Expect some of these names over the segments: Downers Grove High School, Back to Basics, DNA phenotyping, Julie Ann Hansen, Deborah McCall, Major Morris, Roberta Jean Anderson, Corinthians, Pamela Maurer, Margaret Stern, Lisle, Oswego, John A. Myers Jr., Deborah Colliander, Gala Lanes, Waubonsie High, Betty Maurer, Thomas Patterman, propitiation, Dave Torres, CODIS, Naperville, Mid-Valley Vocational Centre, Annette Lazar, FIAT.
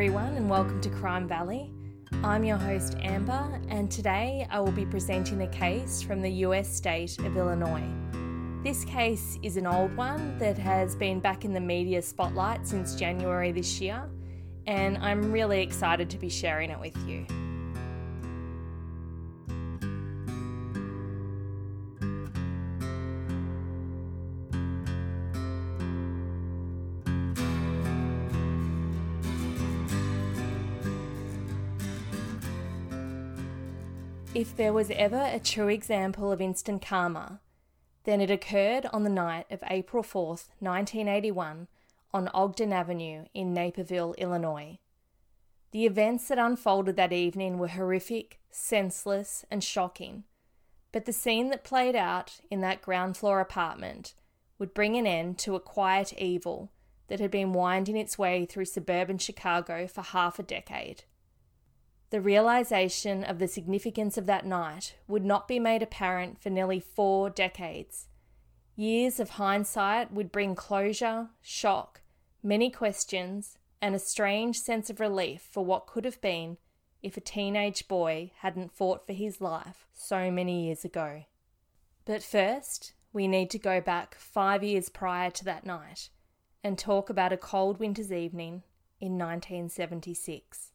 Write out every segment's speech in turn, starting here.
everyone, and welcome to Crime Valley. I'm your host, Amber, and today I will be presenting a case from the US state of Illinois. This case is an old one that has been back in the media spotlight since January this year, and I'm really excited to be sharing it with you. If there was ever a true example of instant karma, then it occurred on the night of April 4th, 1981, on Ogden Avenue in Naperville, Illinois. The events that unfolded that evening were horrific, senseless, and shocking, but the scene that played out in that ground floor apartment would bring an end to a quiet evil that had been winding its way through suburban Chicago for half a decade. The realization of the significance of that night would not be made apparent for nearly 4 decades. Years of hindsight would bring closure, shock, many questions, and a strange sense of relief for what could have been if a teenage boy hadn't fought for his life so many years ago. But first, we need to go back 5 years prior to that night and talk about a cold winter's evening in 1976.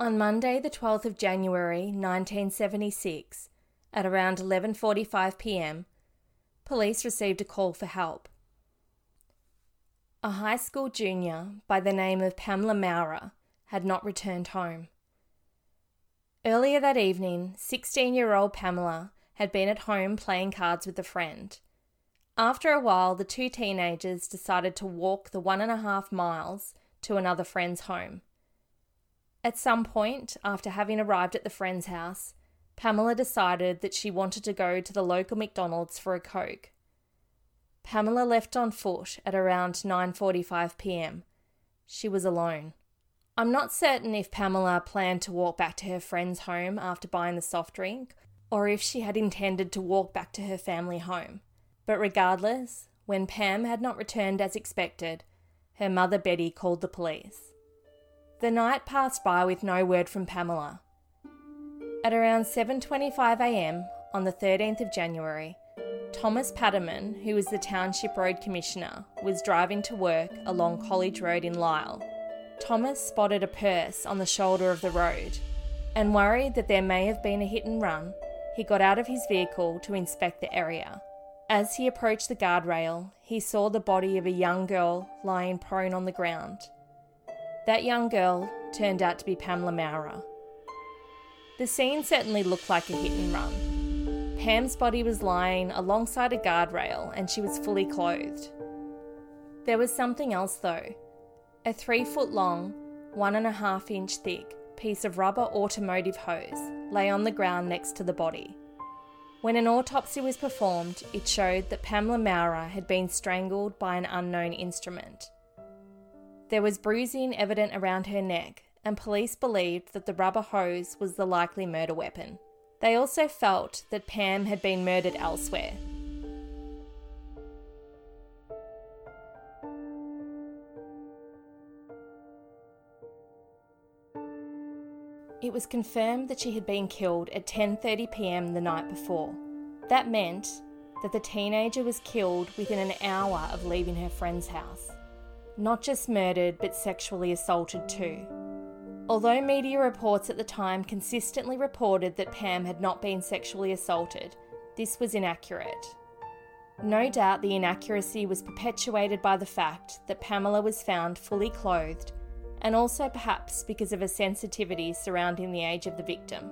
On Monday, the 12th of January, 1976, at around 11:45 p.m, police received a call for help. A high school junior by the name of Pamela Maurer had not returned home. Earlier that evening, 16-year-old Pamela had been at home playing cards with a friend. After a while, the two teenagers decided to walk the 1.5 miles to another friend's home. At some point, after having arrived at the friend's house, Pamela decided that she wanted to go to the local McDonald's for a Coke. Pamela left on foot at around 9:45 p.m. She was alone. I'm not certain if Pamela planned to walk back to her friend's home after buying the soft drink, or if she had intended to walk back to her family home. But regardless, when Pam had not returned as expected, her mother Betty called the police. The night passed by with no word from Pamela. At around 7:25 a.m. on the 13th of January, Thomas Patterman, who was the Township Road Commissioner, was driving to work along College Road in Lisle. Thomas spotted a purse on the shoulder of the road, and worried that there may have been a hit and run, he got out of his vehicle to inspect the area. As he approached the guardrail, he saw the body of a young girl lying prone on the ground. That young girl turned out to be Pamela Maurer. The scene certainly looked like a hit and run. Pam's body was lying alongside a guardrail and she was fully clothed. There was something else though. A 3-foot-long, 1.5-inch thick piece of rubber automotive hose lay on the ground next to the body. When an autopsy was performed, it showed that Pamela Maurer had been strangled by an unknown instrument. There was bruising evident around her neck, and police believed that the rubber hose was the likely murder weapon. They also felt that Pam had been murdered elsewhere. It was confirmed that she had been killed at 10:30 p.m. the night before. That meant that the teenager was killed within an hour of leaving her friend's house. Not just murdered, but sexually assaulted too. Although media reports at the time consistently reported that Pam had not been sexually assaulted, this was inaccurate. No doubt the inaccuracy was perpetuated by the fact that Pamela was found fully clothed, and also perhaps because of a sensitivity surrounding the age of the victim.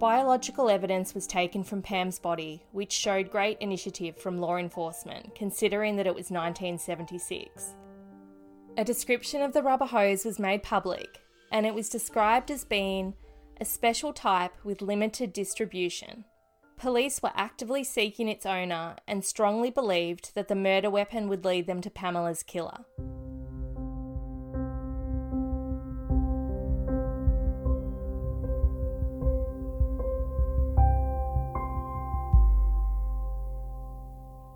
Biological evidence was taken from Pam's body, which showed great initiative from law enforcement, considering that it was 1976. A description of the rubber hose was made public, and it was described as being a special type with limited distribution. Police were actively seeking its owner and strongly believed that the murder weapon would lead them to Pamela's killer.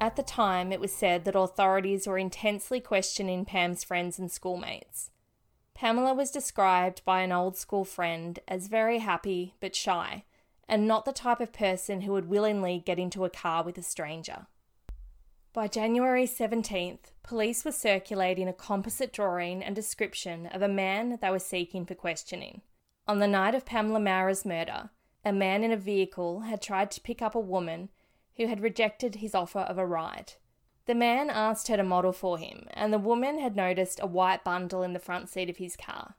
At At the time, it was said that authorities were intensely questioning Pam's friends and schoolmates. Pamela was described by an old school friend as very happy but shy, and not the type of person who would willingly get into a car with a stranger. By January 17th, police were circulating a composite drawing and description of a man they were seeking for questioning. On the night of Pamela Maurer's murder, a man in a vehicle had tried to pick up a woman who had rejected his offer of a ride. The man asked her to model for him, and the woman had noticed a white bundle in the front seat of his car.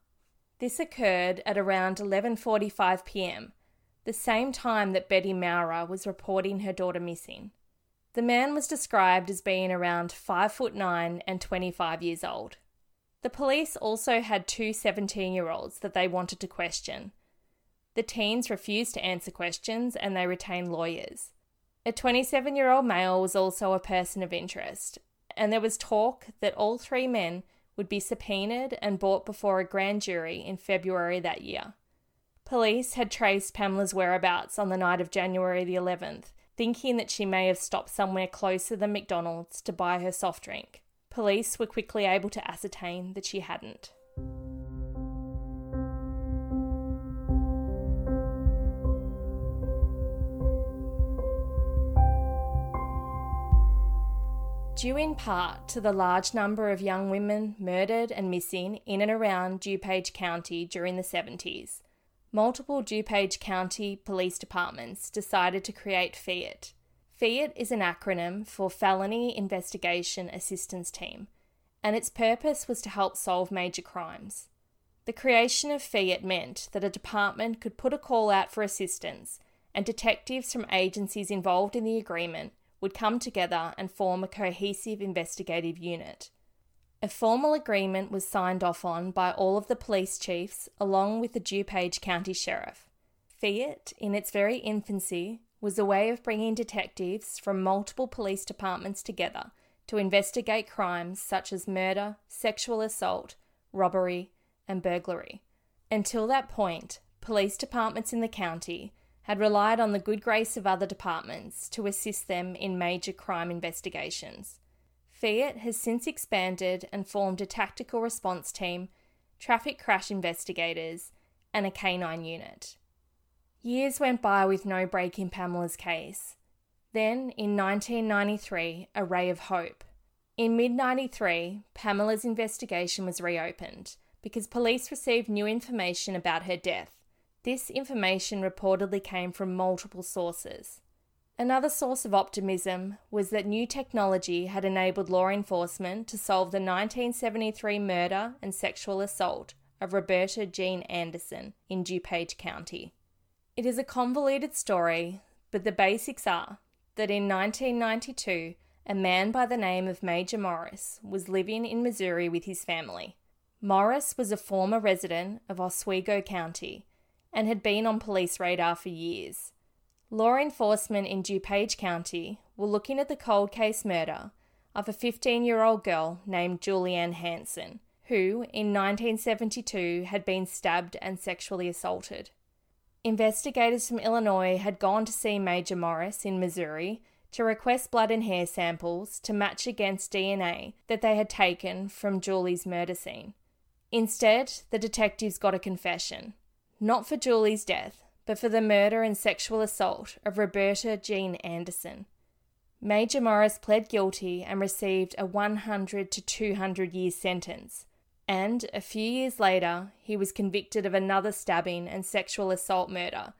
This occurred at around 11:45 p.m., the same time that Betty Maurer was reporting her daughter missing. The man was described as being around 5'9" and 25 years old. The police also had two 17-year-olds that they wanted to question. The teens refused to answer questions and they retained lawyers. A 27-year-old male was also a person of interest, and there was talk that all three men would be subpoenaed and brought before a grand jury in February that year. Police had traced Pamela's whereabouts on the night of January the 11th, thinking that she may have stopped somewhere closer than McDonald's to buy her soft drink. Police were quickly able to ascertain that she hadn't. Due in part to the large number of young women murdered and missing in and around DuPage County during the 70s, multiple DuPage County police departments decided to create FIAT. FIAT is an acronym for Felony Investigation Assistance Team, and its purpose was to help solve major crimes. The creation of FIAT meant that a department could put a call out for assistance, and detectives from agencies involved in the agreement would come together and form a cohesive investigative unit. A formal agreement was signed off on by all of the police chiefs along with the DuPage County Sheriff. FIAT, in its very infancy, was a way of bringing detectives from multiple police departments together to investigate crimes such as murder, sexual assault, robbery, and burglary. Until that point, police departments in the county had relied on the good grace of other departments to assist them in major crime investigations. FIAT has since expanded and formed a tactical response team, traffic crash investigators, and a canine unit. Years went by with no break in Pamela's case. Then, in 1993, a ray of hope. In mid-93, Pamela's investigation was reopened because police received new information about her death. This information reportedly came from multiple sources. Another source of optimism was that new technology had enabled law enforcement to solve the 1973 murder and sexual assault of Roberta Jean Anderson in DuPage County. It is a convoluted story, but the basics are that in 1992, a man by the name of Major Morris was living in Missouri with his family. Morris was a former resident of Oswego County and had been on police radar for years. Law enforcement in DuPage County were looking at the cold case murder of a 15-year-old girl named Julie Ann Hansen, who in 1972 had been stabbed and sexually assaulted. Investigators from Illinois had gone to see Major Morris in Missouri to request blood and hair samples to match against DNA that they had taken from Julie's murder scene. Instead, the detectives got a confession. Not for Julie's death, but for the murder and sexual assault of Roberta Jean Anderson. Major Morris pled guilty and received a 100 to 200 year sentence, and a few years later he was convicted of another stabbing and sexual assault murder,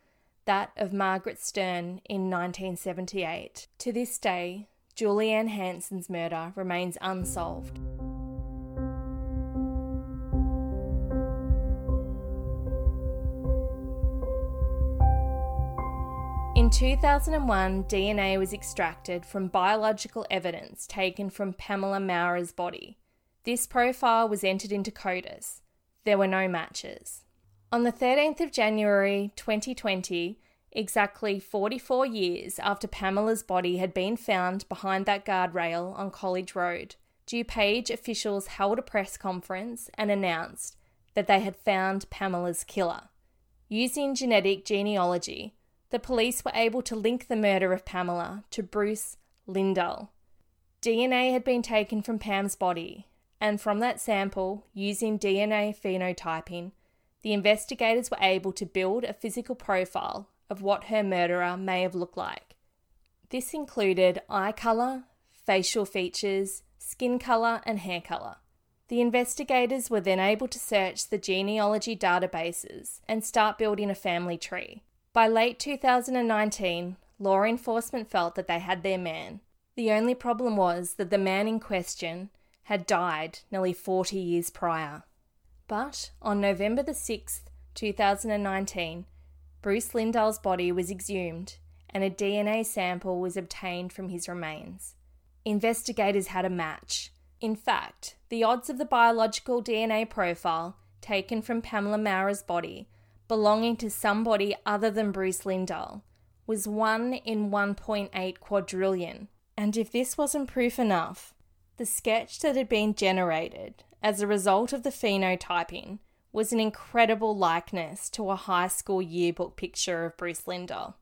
that of Margaret Stern in 1978. To this day, Julie Ann Hansen's murder remains unsolved. In 2001, DNA was extracted from biological evidence taken from Pamela Maurer's body. This profile was entered into CODIS. There were no matches. On the 13th of January 2020, exactly 44 years after Pamela's body had been found behind that guardrail on College Road, DuPage officials held a press conference and announced that they had found Pamela's killer. Using genetic genealogy, the police were able to link the murder of Pamela to Bruce Lindahl. DNA had been taken from Pam's body, and from that sample, using DNA phenotyping, the investigators were able to build a physical profile of what her murderer may have looked like. This included eye colour, facial features, skin colour and hair colour. The investigators were then able to search the genealogy databases and start building a family tree. By late 2019, law enforcement felt that they had their man. The only problem was that the man in question had died nearly 40 years prior. But on November the 6th, 2019, Bruce Lindahl's body was exhumed and a DNA sample was obtained from his remains. Investigators had a match. In fact, the odds of the biological DNA profile taken from Pamela Maurer's body belonging to somebody other than Bruce Lindahl was 1 in 1.8 quadrillion. And if this wasn't proof enough, the sketch that had been generated as a result of the phenotyping was an incredible likeness to a high school yearbook picture of Bruce Lindahl.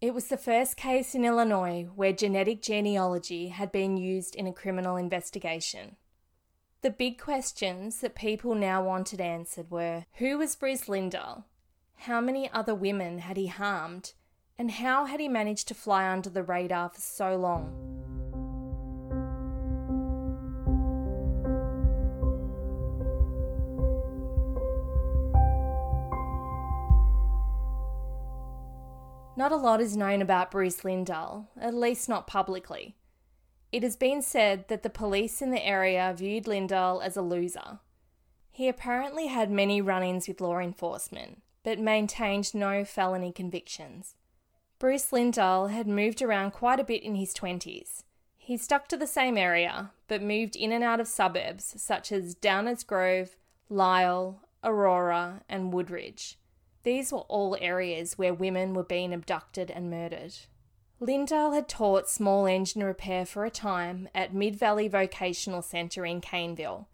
It was the first case in Illinois where genetic genealogy had been used in a criminal investigation. The big questions that people now wanted answered were, who was Bruce Lindahl? How many other women had he harmed? And how had he managed to fly under the radar for so long? Not a lot is known about Bruce Lindahl, at least not publicly. It has been said that the police in the area viewed Lindahl as a loser. He apparently had many run-ins with law enforcement, but maintained no felony convictions. Bruce Lindahl had moved around quite a bit in his 20s. He stuck to the same area, but moved in and out of suburbs such as Downers Grove, Lisle, Aurora, and Woodridge. These were all areas where women were being abducted and murdered. Lindahl had taught small engine repair for a time at Mid-Valley Vocational Centre in Caneville,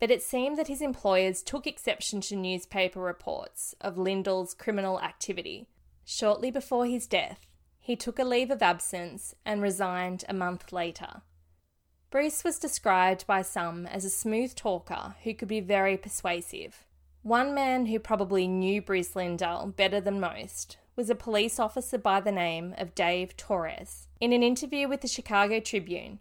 but it seemed that his employers took exception to newspaper reports of Lindahl's criminal activity. Shortly before his death, he took a leave of absence and resigned a month later. Bruce was described by some as a smooth talker who could be very persuasive. One man who probably knew Bruce Lindahl better than most was a police officer by the name of Dave Torres. In an interview with the Chicago Tribune,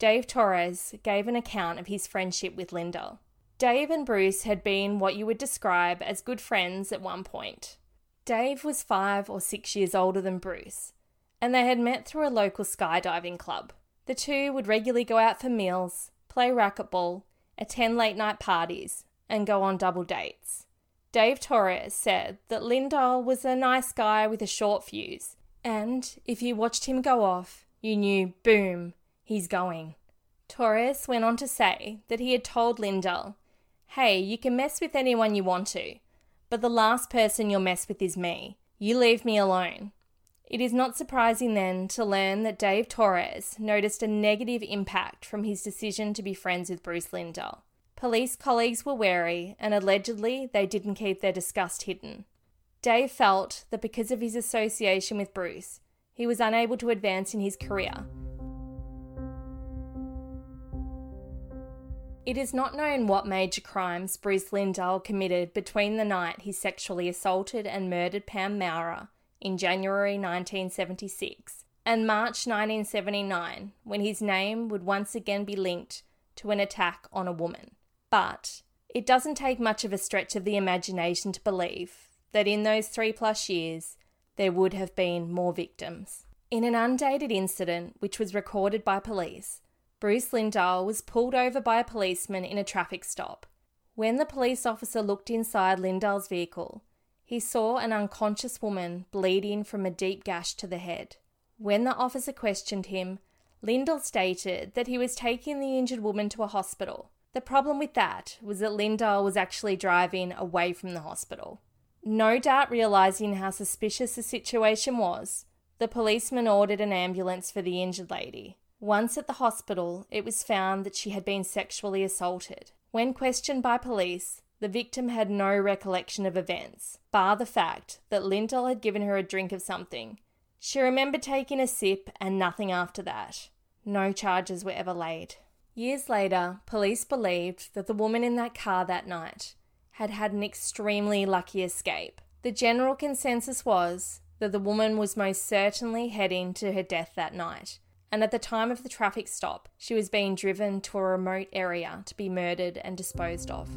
Dave Torres gave an account of his friendship with Lindahl. Dave and Bruce had been what you would describe as good friends at one point. Dave was 5 or 6 years older than Bruce, and they had met through a local skydiving club. The two would regularly go out for meals, play racquetball, attend late-night parties, and go on double dates. Dave Torres said that Lindahl was a nice guy with a short fuse, and if you watched him go off, you knew, boom, he's going. Torres went on to say that he had told Lindahl, "Hey, you can mess with anyone you want to, but the last person you'll mess with is me. You leave me alone." It is not surprising then to learn that Dave Torres noticed a negative impact from his decision to be friends with Bruce Lindahl. Police colleagues were wary, and allegedly they didn't keep their disgust hidden. Dave felt that because of his association with Bruce, he was unable to advance in his career. It is not known what major crimes Bruce Lindahl committed between the night he sexually assaulted and murdered Pam Maurer in January 1976 and March 1979, when his name would once again be linked to an attack on a woman. But it doesn't take much of a stretch of the imagination to believe that in those 3+ years, there would have been more victims. In an undated incident which was recorded by police, Bruce Lindahl was pulled over by a policeman in a traffic stop. When the police officer looked inside Lindahl's vehicle, he saw an unconscious woman bleeding from a deep gash to the head. When the officer questioned him, Lindahl stated that he was taking the injured woman to a hospital. The problem with that was that Lindahl was actually driving away from the hospital. No doubt realising how suspicious the situation was, the policeman ordered an ambulance for the injured lady. Once at the hospital, it was found that she had been sexually assaulted. When questioned by police, the victim had no recollection of events, bar the fact that Lindahl had given her a drink of something. She remembered taking a sip and nothing after that. No charges were ever laid. Years later, police believed that the woman in that car that night had had an extremely lucky escape. The general consensus was that the woman was most certainly heading to her death that night, and at the time of the traffic stop, she was being driven to a remote area to be murdered and disposed of.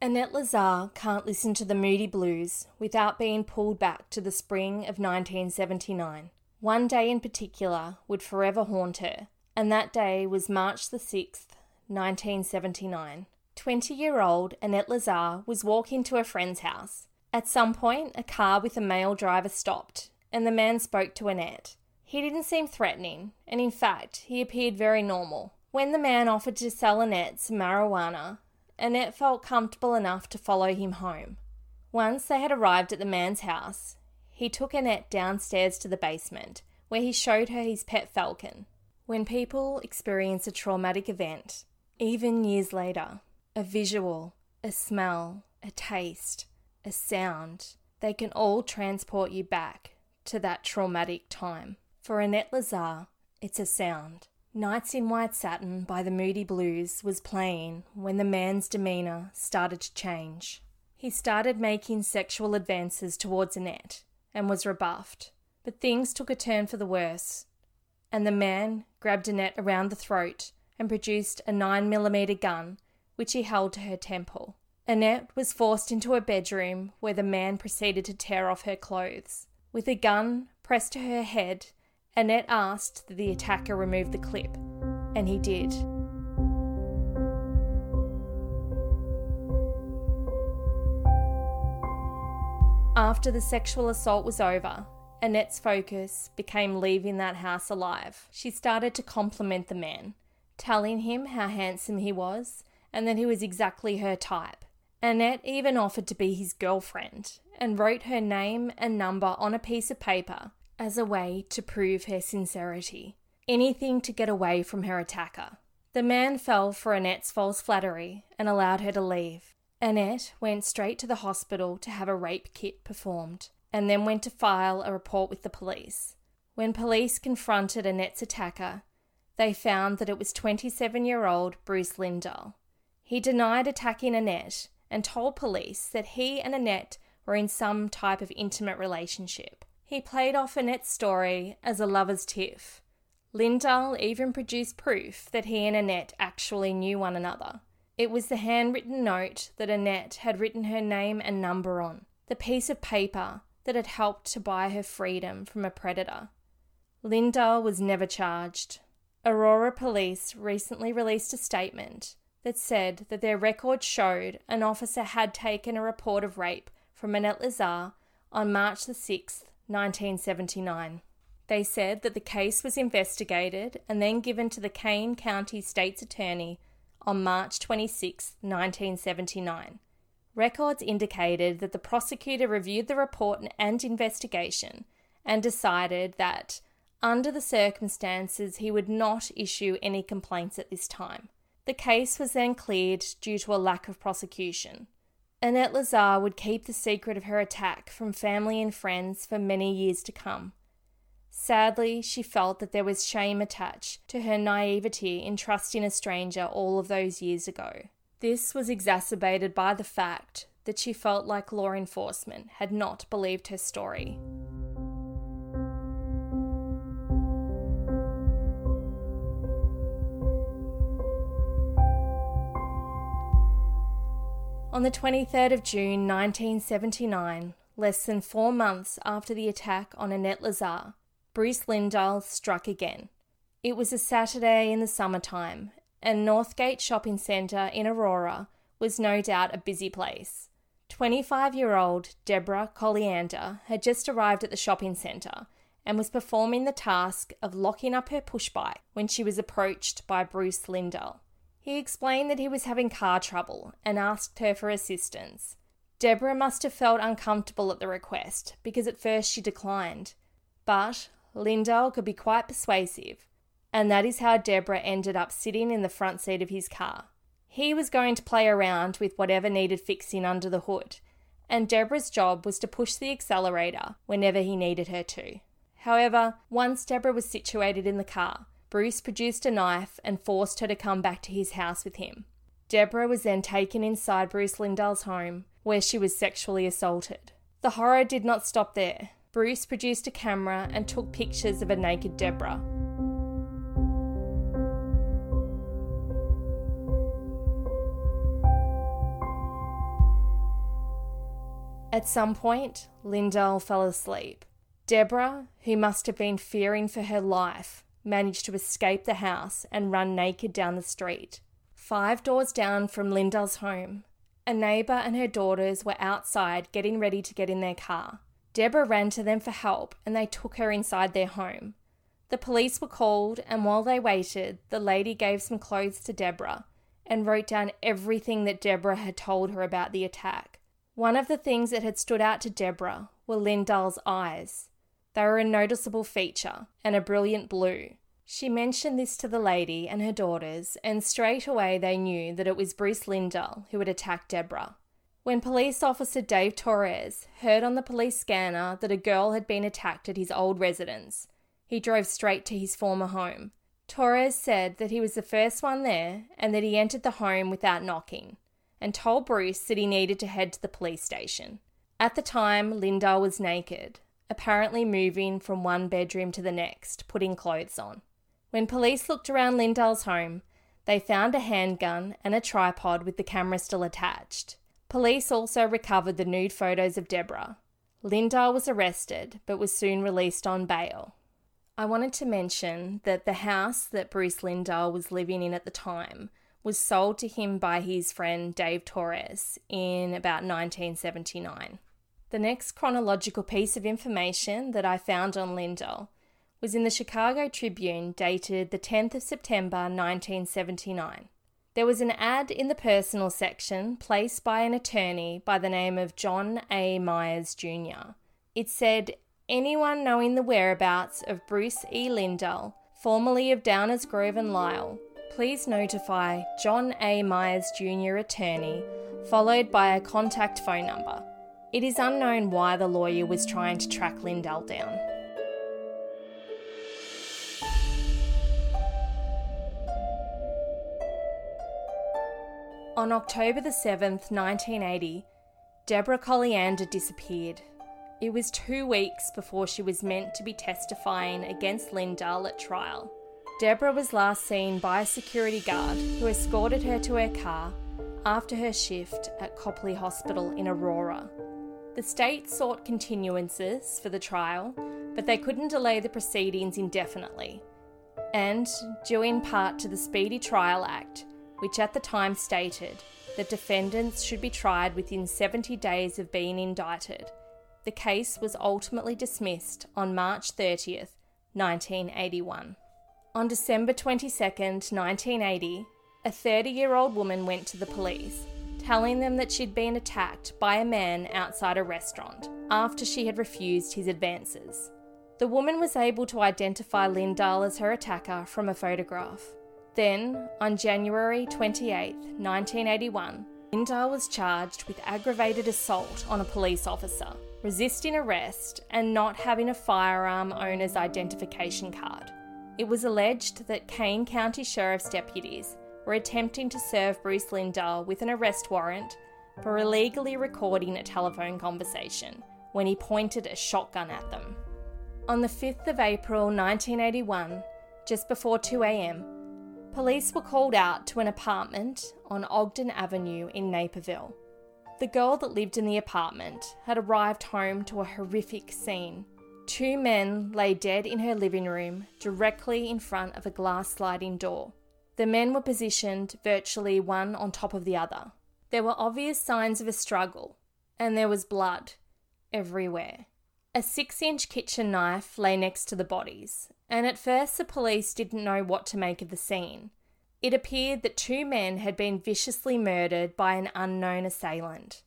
Annette Lazar can't listen to the Moody Blues without being pulled back to the spring of 1979. One day in particular would forever haunt her, and that day was March the 6th, 1979. 20-year-old Annette Lazar was walking to a friend's house. At some point, a car with a male driver stopped, and the man spoke to Annette. He didn't seem threatening, and in fact, he appeared very normal. When the man offered to sell Annette some marijuana, Annette felt comfortable enough to follow him home. Once they had arrived at the man's house, he took Annette downstairs to the basement, where he showed her his pet falcon. When people experience a traumatic event, even years later, a visual, a smell, a taste, a sound, they can all transport you back to that traumatic time. For Annette Lazar, it's a sound. Nights in White Satin by the Moody Blues was playing when the man's demeanour started to change. He started making sexual advances towards Annette and was rebuffed. But things took a turn for the worse, and the man grabbed Annette around the throat and produced a 9mm gun, which he held to her temple. Annette was forced into a bedroom where the man proceeded to tear off her clothes. With a gun pressed to her head, Annette asked that the attacker remove the clip, and he did. After the sexual assault was over, Annette's focus became leaving that house alive. She started to compliment the man, telling him how handsome he was and that he was exactly her type. Annette even offered to be his girlfriend and wrote her name and number on a piece of paper as a way to prove her sincerity. Anything to get away from her attacker. The man fell for Annette's false flattery and allowed her to leave. Annette went straight to the hospital to have a rape kit performed, and then went to file a report with the police. When police confronted Annette's attacker, they found that it was 27-year-old Bruce Lindahl. He denied attacking Annette and told police that he and Annette were in some type of intimate relationship. He played off Annette's story as a lover's tiff. Lindahl even produced proof that he and Annette actually knew one another. It was the handwritten note that Annette had written her name and number on, the piece of paper that had helped to buy her freedom from a predator. Lindahl was never charged. Aurora Police recently released a statement that said that their records showed an officer had taken a report of rape from Annette Lazar on March the 6th, 1979. They said that the case was investigated and then given to the Kane County State's Attorney on March 26, 1979. Records indicated that the prosecutor reviewed the report and investigation and decided that, under the circumstances, he would not issue any complaints at this time. The case was then cleared due to a lack of prosecution. Annette Lazar would keep the secret of her attack from family and friends for many years to come. Sadly, she felt that there was shame attached to her naivety in trusting a stranger all of those years ago. This was exacerbated by the fact that she felt like law enforcement had not believed her story. On the 23rd of June 1979, less than 4 months after the attack on Annette Lazar, Bruce Lindahl struck again. It was a Saturday in the summertime, and Northgate Shopping Centre in Aurora was no doubt a busy place. 25-year-old Deborah Colliander had just arrived at the shopping centre and was performing the task of locking up her pushbike when she was approached by Bruce Lindahl. He explained that he was having car trouble and asked her for assistance. Deborah must have felt uncomfortable at the request because at first she declined, but Lindahl could be quite persuasive and that is how Deborah ended up sitting in the front seat of his car. He was going to play around with whatever needed fixing under the hood, and Deborah's job was to push the accelerator whenever he needed her to. However, once Deborah was situated in the car, Bruce produced a knife and forced her to come back to his house with him. Deborah was then taken inside Bruce Lindahl's home, where she was sexually assaulted. The horror did not stop there. Bruce produced a camera and took pictures of a naked Deborah. At some point, Lindahl fell asleep. Deborah, who must have been fearing for her life, managed to escape the house and run naked down the street. 5 doors down from Lindahl's home, a neighbour and her daughters were outside getting ready to get in their car. Deborah ran to them for help and they took her inside their home. The police were called, and while they waited, the lady gave some clothes to Deborah and wrote down everything that Deborah had told her about the attack. One of the things that had stood out to Deborah were Lindahl's eyes. They were a noticeable feature and a brilliant blue. She mentioned this to the lady and her daughters, and straight away they knew that it was Bruce Lindahl who had attacked Deborah. When police officer Dave Torres heard on the police scanner that a girl had been attacked at his old residence, he drove straight to his former home. Torres said that he was the first one there and that he entered the home without knocking, and told Bruce that he needed to head to the police station. At the time, Lindahl was naked, apparently moving from one bedroom to the next, putting clothes on. When police looked around Lindahl's home, they found a handgun and a tripod with the camera still attached. Police also recovered the nude photos of Deborah. Lindahl was arrested, but was soon released on bail. I wanted to mention that the house that Bruce Lindahl was living in at the time was sold to him by his friend Dave Torres in about 1979. The next chronological piece of information that I found on Lindahl was in the Chicago Tribune, dated the 10th of September 1979. There was an ad in the personal section placed by an attorney by the name of John A. Myers Jr. It said, "Anyone knowing the whereabouts of Bruce E. Lindahl, formerly of Downers Grove and Lisle, please notify John A. Myers Jr. attorney," followed by a contact phone number. It is unknown why the lawyer was trying to track Lindahl down. On October the 7th, 1980, Deborah Colliander disappeared. It was 2 weeks before she was meant to be testifying against Lindahl at trial. Deborah was last seen by a security guard who escorted her to her car after her shift at Copley Hospital in Aurora. The state sought continuances for the trial, but they couldn't delay the proceedings indefinitely. And, due in part to the Speedy Trial Act, which at the time stated that defendants should be tried within 70 days of being indicted, the case was ultimately dismissed on March 30th, 1981. On December 22nd, 1980, a 30-year-old woman went to the police, telling them that she'd been attacked by a man outside a restaurant after she had refused his advances. The woman was able to identify Lindahl as her attacker from a photograph. Then, on January 28, 1981, Lindahl was charged with aggravated assault on a police officer, resisting arrest, and not having a firearm owner's identification card. It was alleged that Kane County Sheriff's deputies were attempting to serve Bruce Lindahl with an arrest warrant for illegally recording a telephone conversation when he pointed a shotgun at them. On the 5th of April 1981, just before 2 a.m, police were called out to an apartment on Ogden Avenue in Naperville. The girl that lived in the apartment had arrived home to a horrific scene. 2 men lay dead in her living room, directly in front of a glass sliding door. The men were positioned virtually one on top of the other. There were obvious signs of a struggle, and there was blood everywhere. A 6-inch kitchen knife lay next to the bodies, and at first the police didn't know what to make of the scene. It appeared that 2 men had been viciously murdered by an unknown assailant.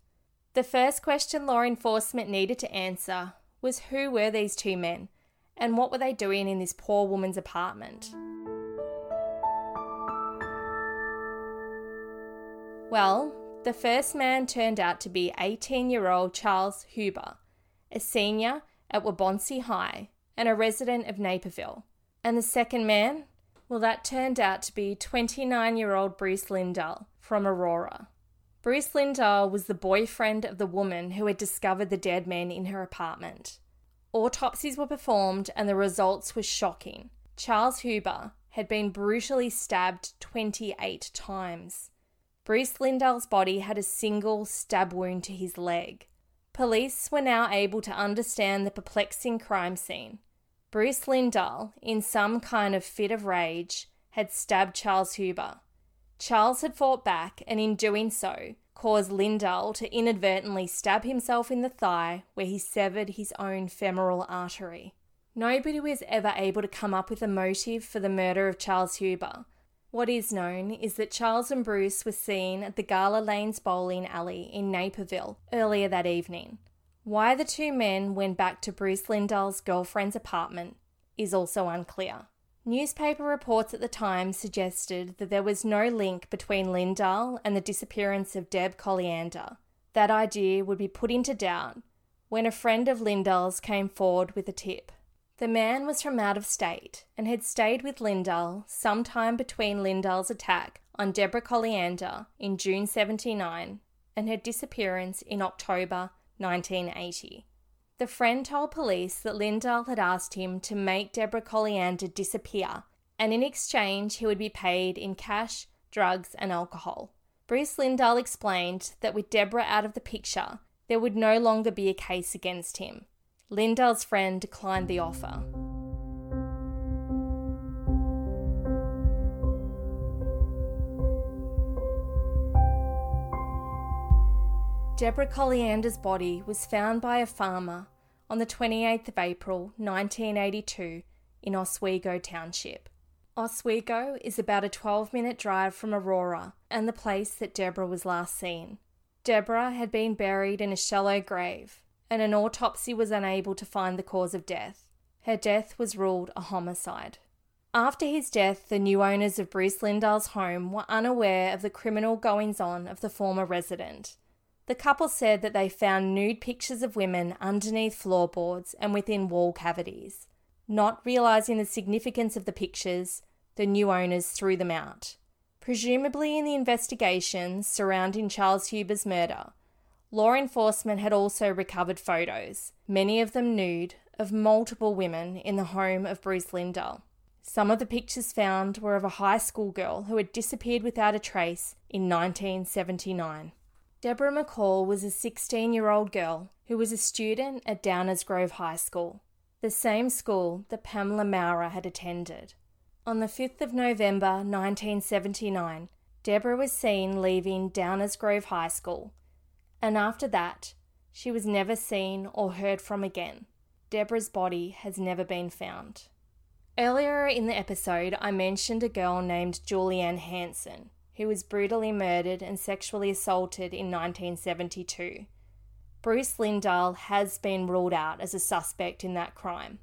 The first question law enforcement needed to answer was, who were these 2 men, and what were they doing in this poor woman's apartment? Well, the first man turned out to be 18-year-old Charles Huber, a senior at Waubonsie High and a resident of Naperville. And the second man? Well, that turned out to be 29-year-old Bruce Lindahl from Aurora. Bruce Lindahl was the boyfriend of the woman who had discovered the dead man in her apartment. Autopsies were performed and the results were shocking. Charles Huber had been brutally stabbed 28 times. Bruce Lindahl's body had a single stab wound to his leg. Police were now able to understand the perplexing crime scene. Bruce Lindahl, in some kind of fit of rage, had stabbed Charles Huber. Charles had fought back and in doing so, caused Lindahl to inadvertently stab himself in the thigh where he severed his own femoral artery. Nobody was ever able to come up with a motive for the murder of Charles Huber. What is known is that Charles and Bruce were seen at the Gala Lanes bowling alley in Naperville earlier that evening. Why the two men went back to Bruce Lindahl's girlfriend's apartment is also unclear. Newspaper reports at the time suggested that there was no link between Lindahl and the disappearance of Deb Colliander. That idea would be put into doubt when a friend of Lindahl's came forward with a tip. The man was from out of state and had stayed with Lindahl sometime between Lindahl's attack on Deborah Colliander in June 1979 and her disappearance in October 1980. The friend told police that Lindahl had asked him to make Deborah Colliander disappear, and in exchange he would be paid in cash, drugs and alcohol. Bruce Lindahl explained that with Deborah out of the picture, there would no longer be a case against him. Lindahl's friend declined the offer. Deborah Colliander's body was found by a farmer on the 28th of April 1982 in Oswego Township. Oswego is about a 12-minute drive from Aurora and the place that Deborah was last seen. Deborah had been buried in a shallow grave and an autopsy was unable to find the cause of death. Her death was ruled a homicide. After his death, the new owners of Bruce Lindahl's home were unaware of the criminal goings-on of the former resident. The couple said that they found nude pictures of women underneath floorboards and within wall cavities. Not realising the significance of the pictures, the new owners threw them out. Presumably in the investigations surrounding Charles Huber's murder, law enforcement had also recovered photos, many of them nude, of multiple women in the home of Bruce Lindahl. Some of the pictures found were of a high school girl who had disappeared without a trace in 1979. Deborah McCall was a 16-year-old girl who was a student at Downers Grove High School, the same school that Pamela Maurer had attended. On the 5th of November 1979, Deborah was seen leaving Downers Grove High School, and after that, she was never seen or heard from again. Deborah's body has never been found. Earlier in the episode, I mentioned a girl named Julie Ann Hansen, who was brutally murdered and sexually assaulted in 1972. Bruce Lindahl has been ruled out as a suspect in that crime.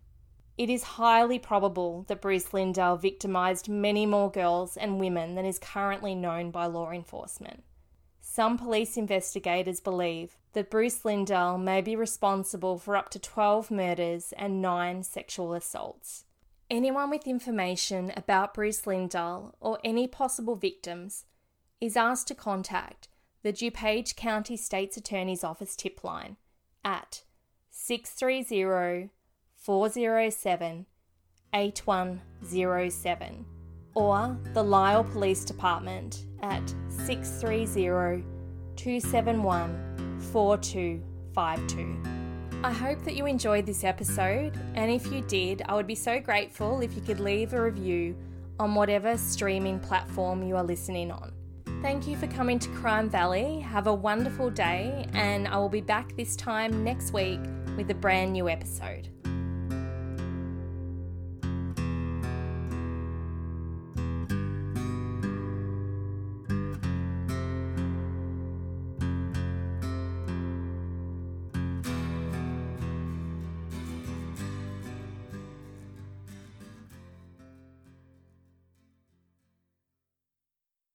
It is highly probable that Bruce Lindahl victimised many more girls and women than is currently known by law enforcement. Some police investigators believe that Bruce Lindahl may be responsible for up to 12 murders and 9 sexual assaults. Anyone with information about Bruce Lindahl or any possible victims is asked to contact the DuPage County State's Attorney's Office tip line at 630-407-8107 or the Lisle Police Department at 630-271-4252. I hope that you enjoyed this episode, and if you did, I would be so grateful if you could leave a review on whatever streaming platform you are listening on. Thank you for coming to Crime Valley. Have a wonderful day, and I will be back this time next week with a brand new episode.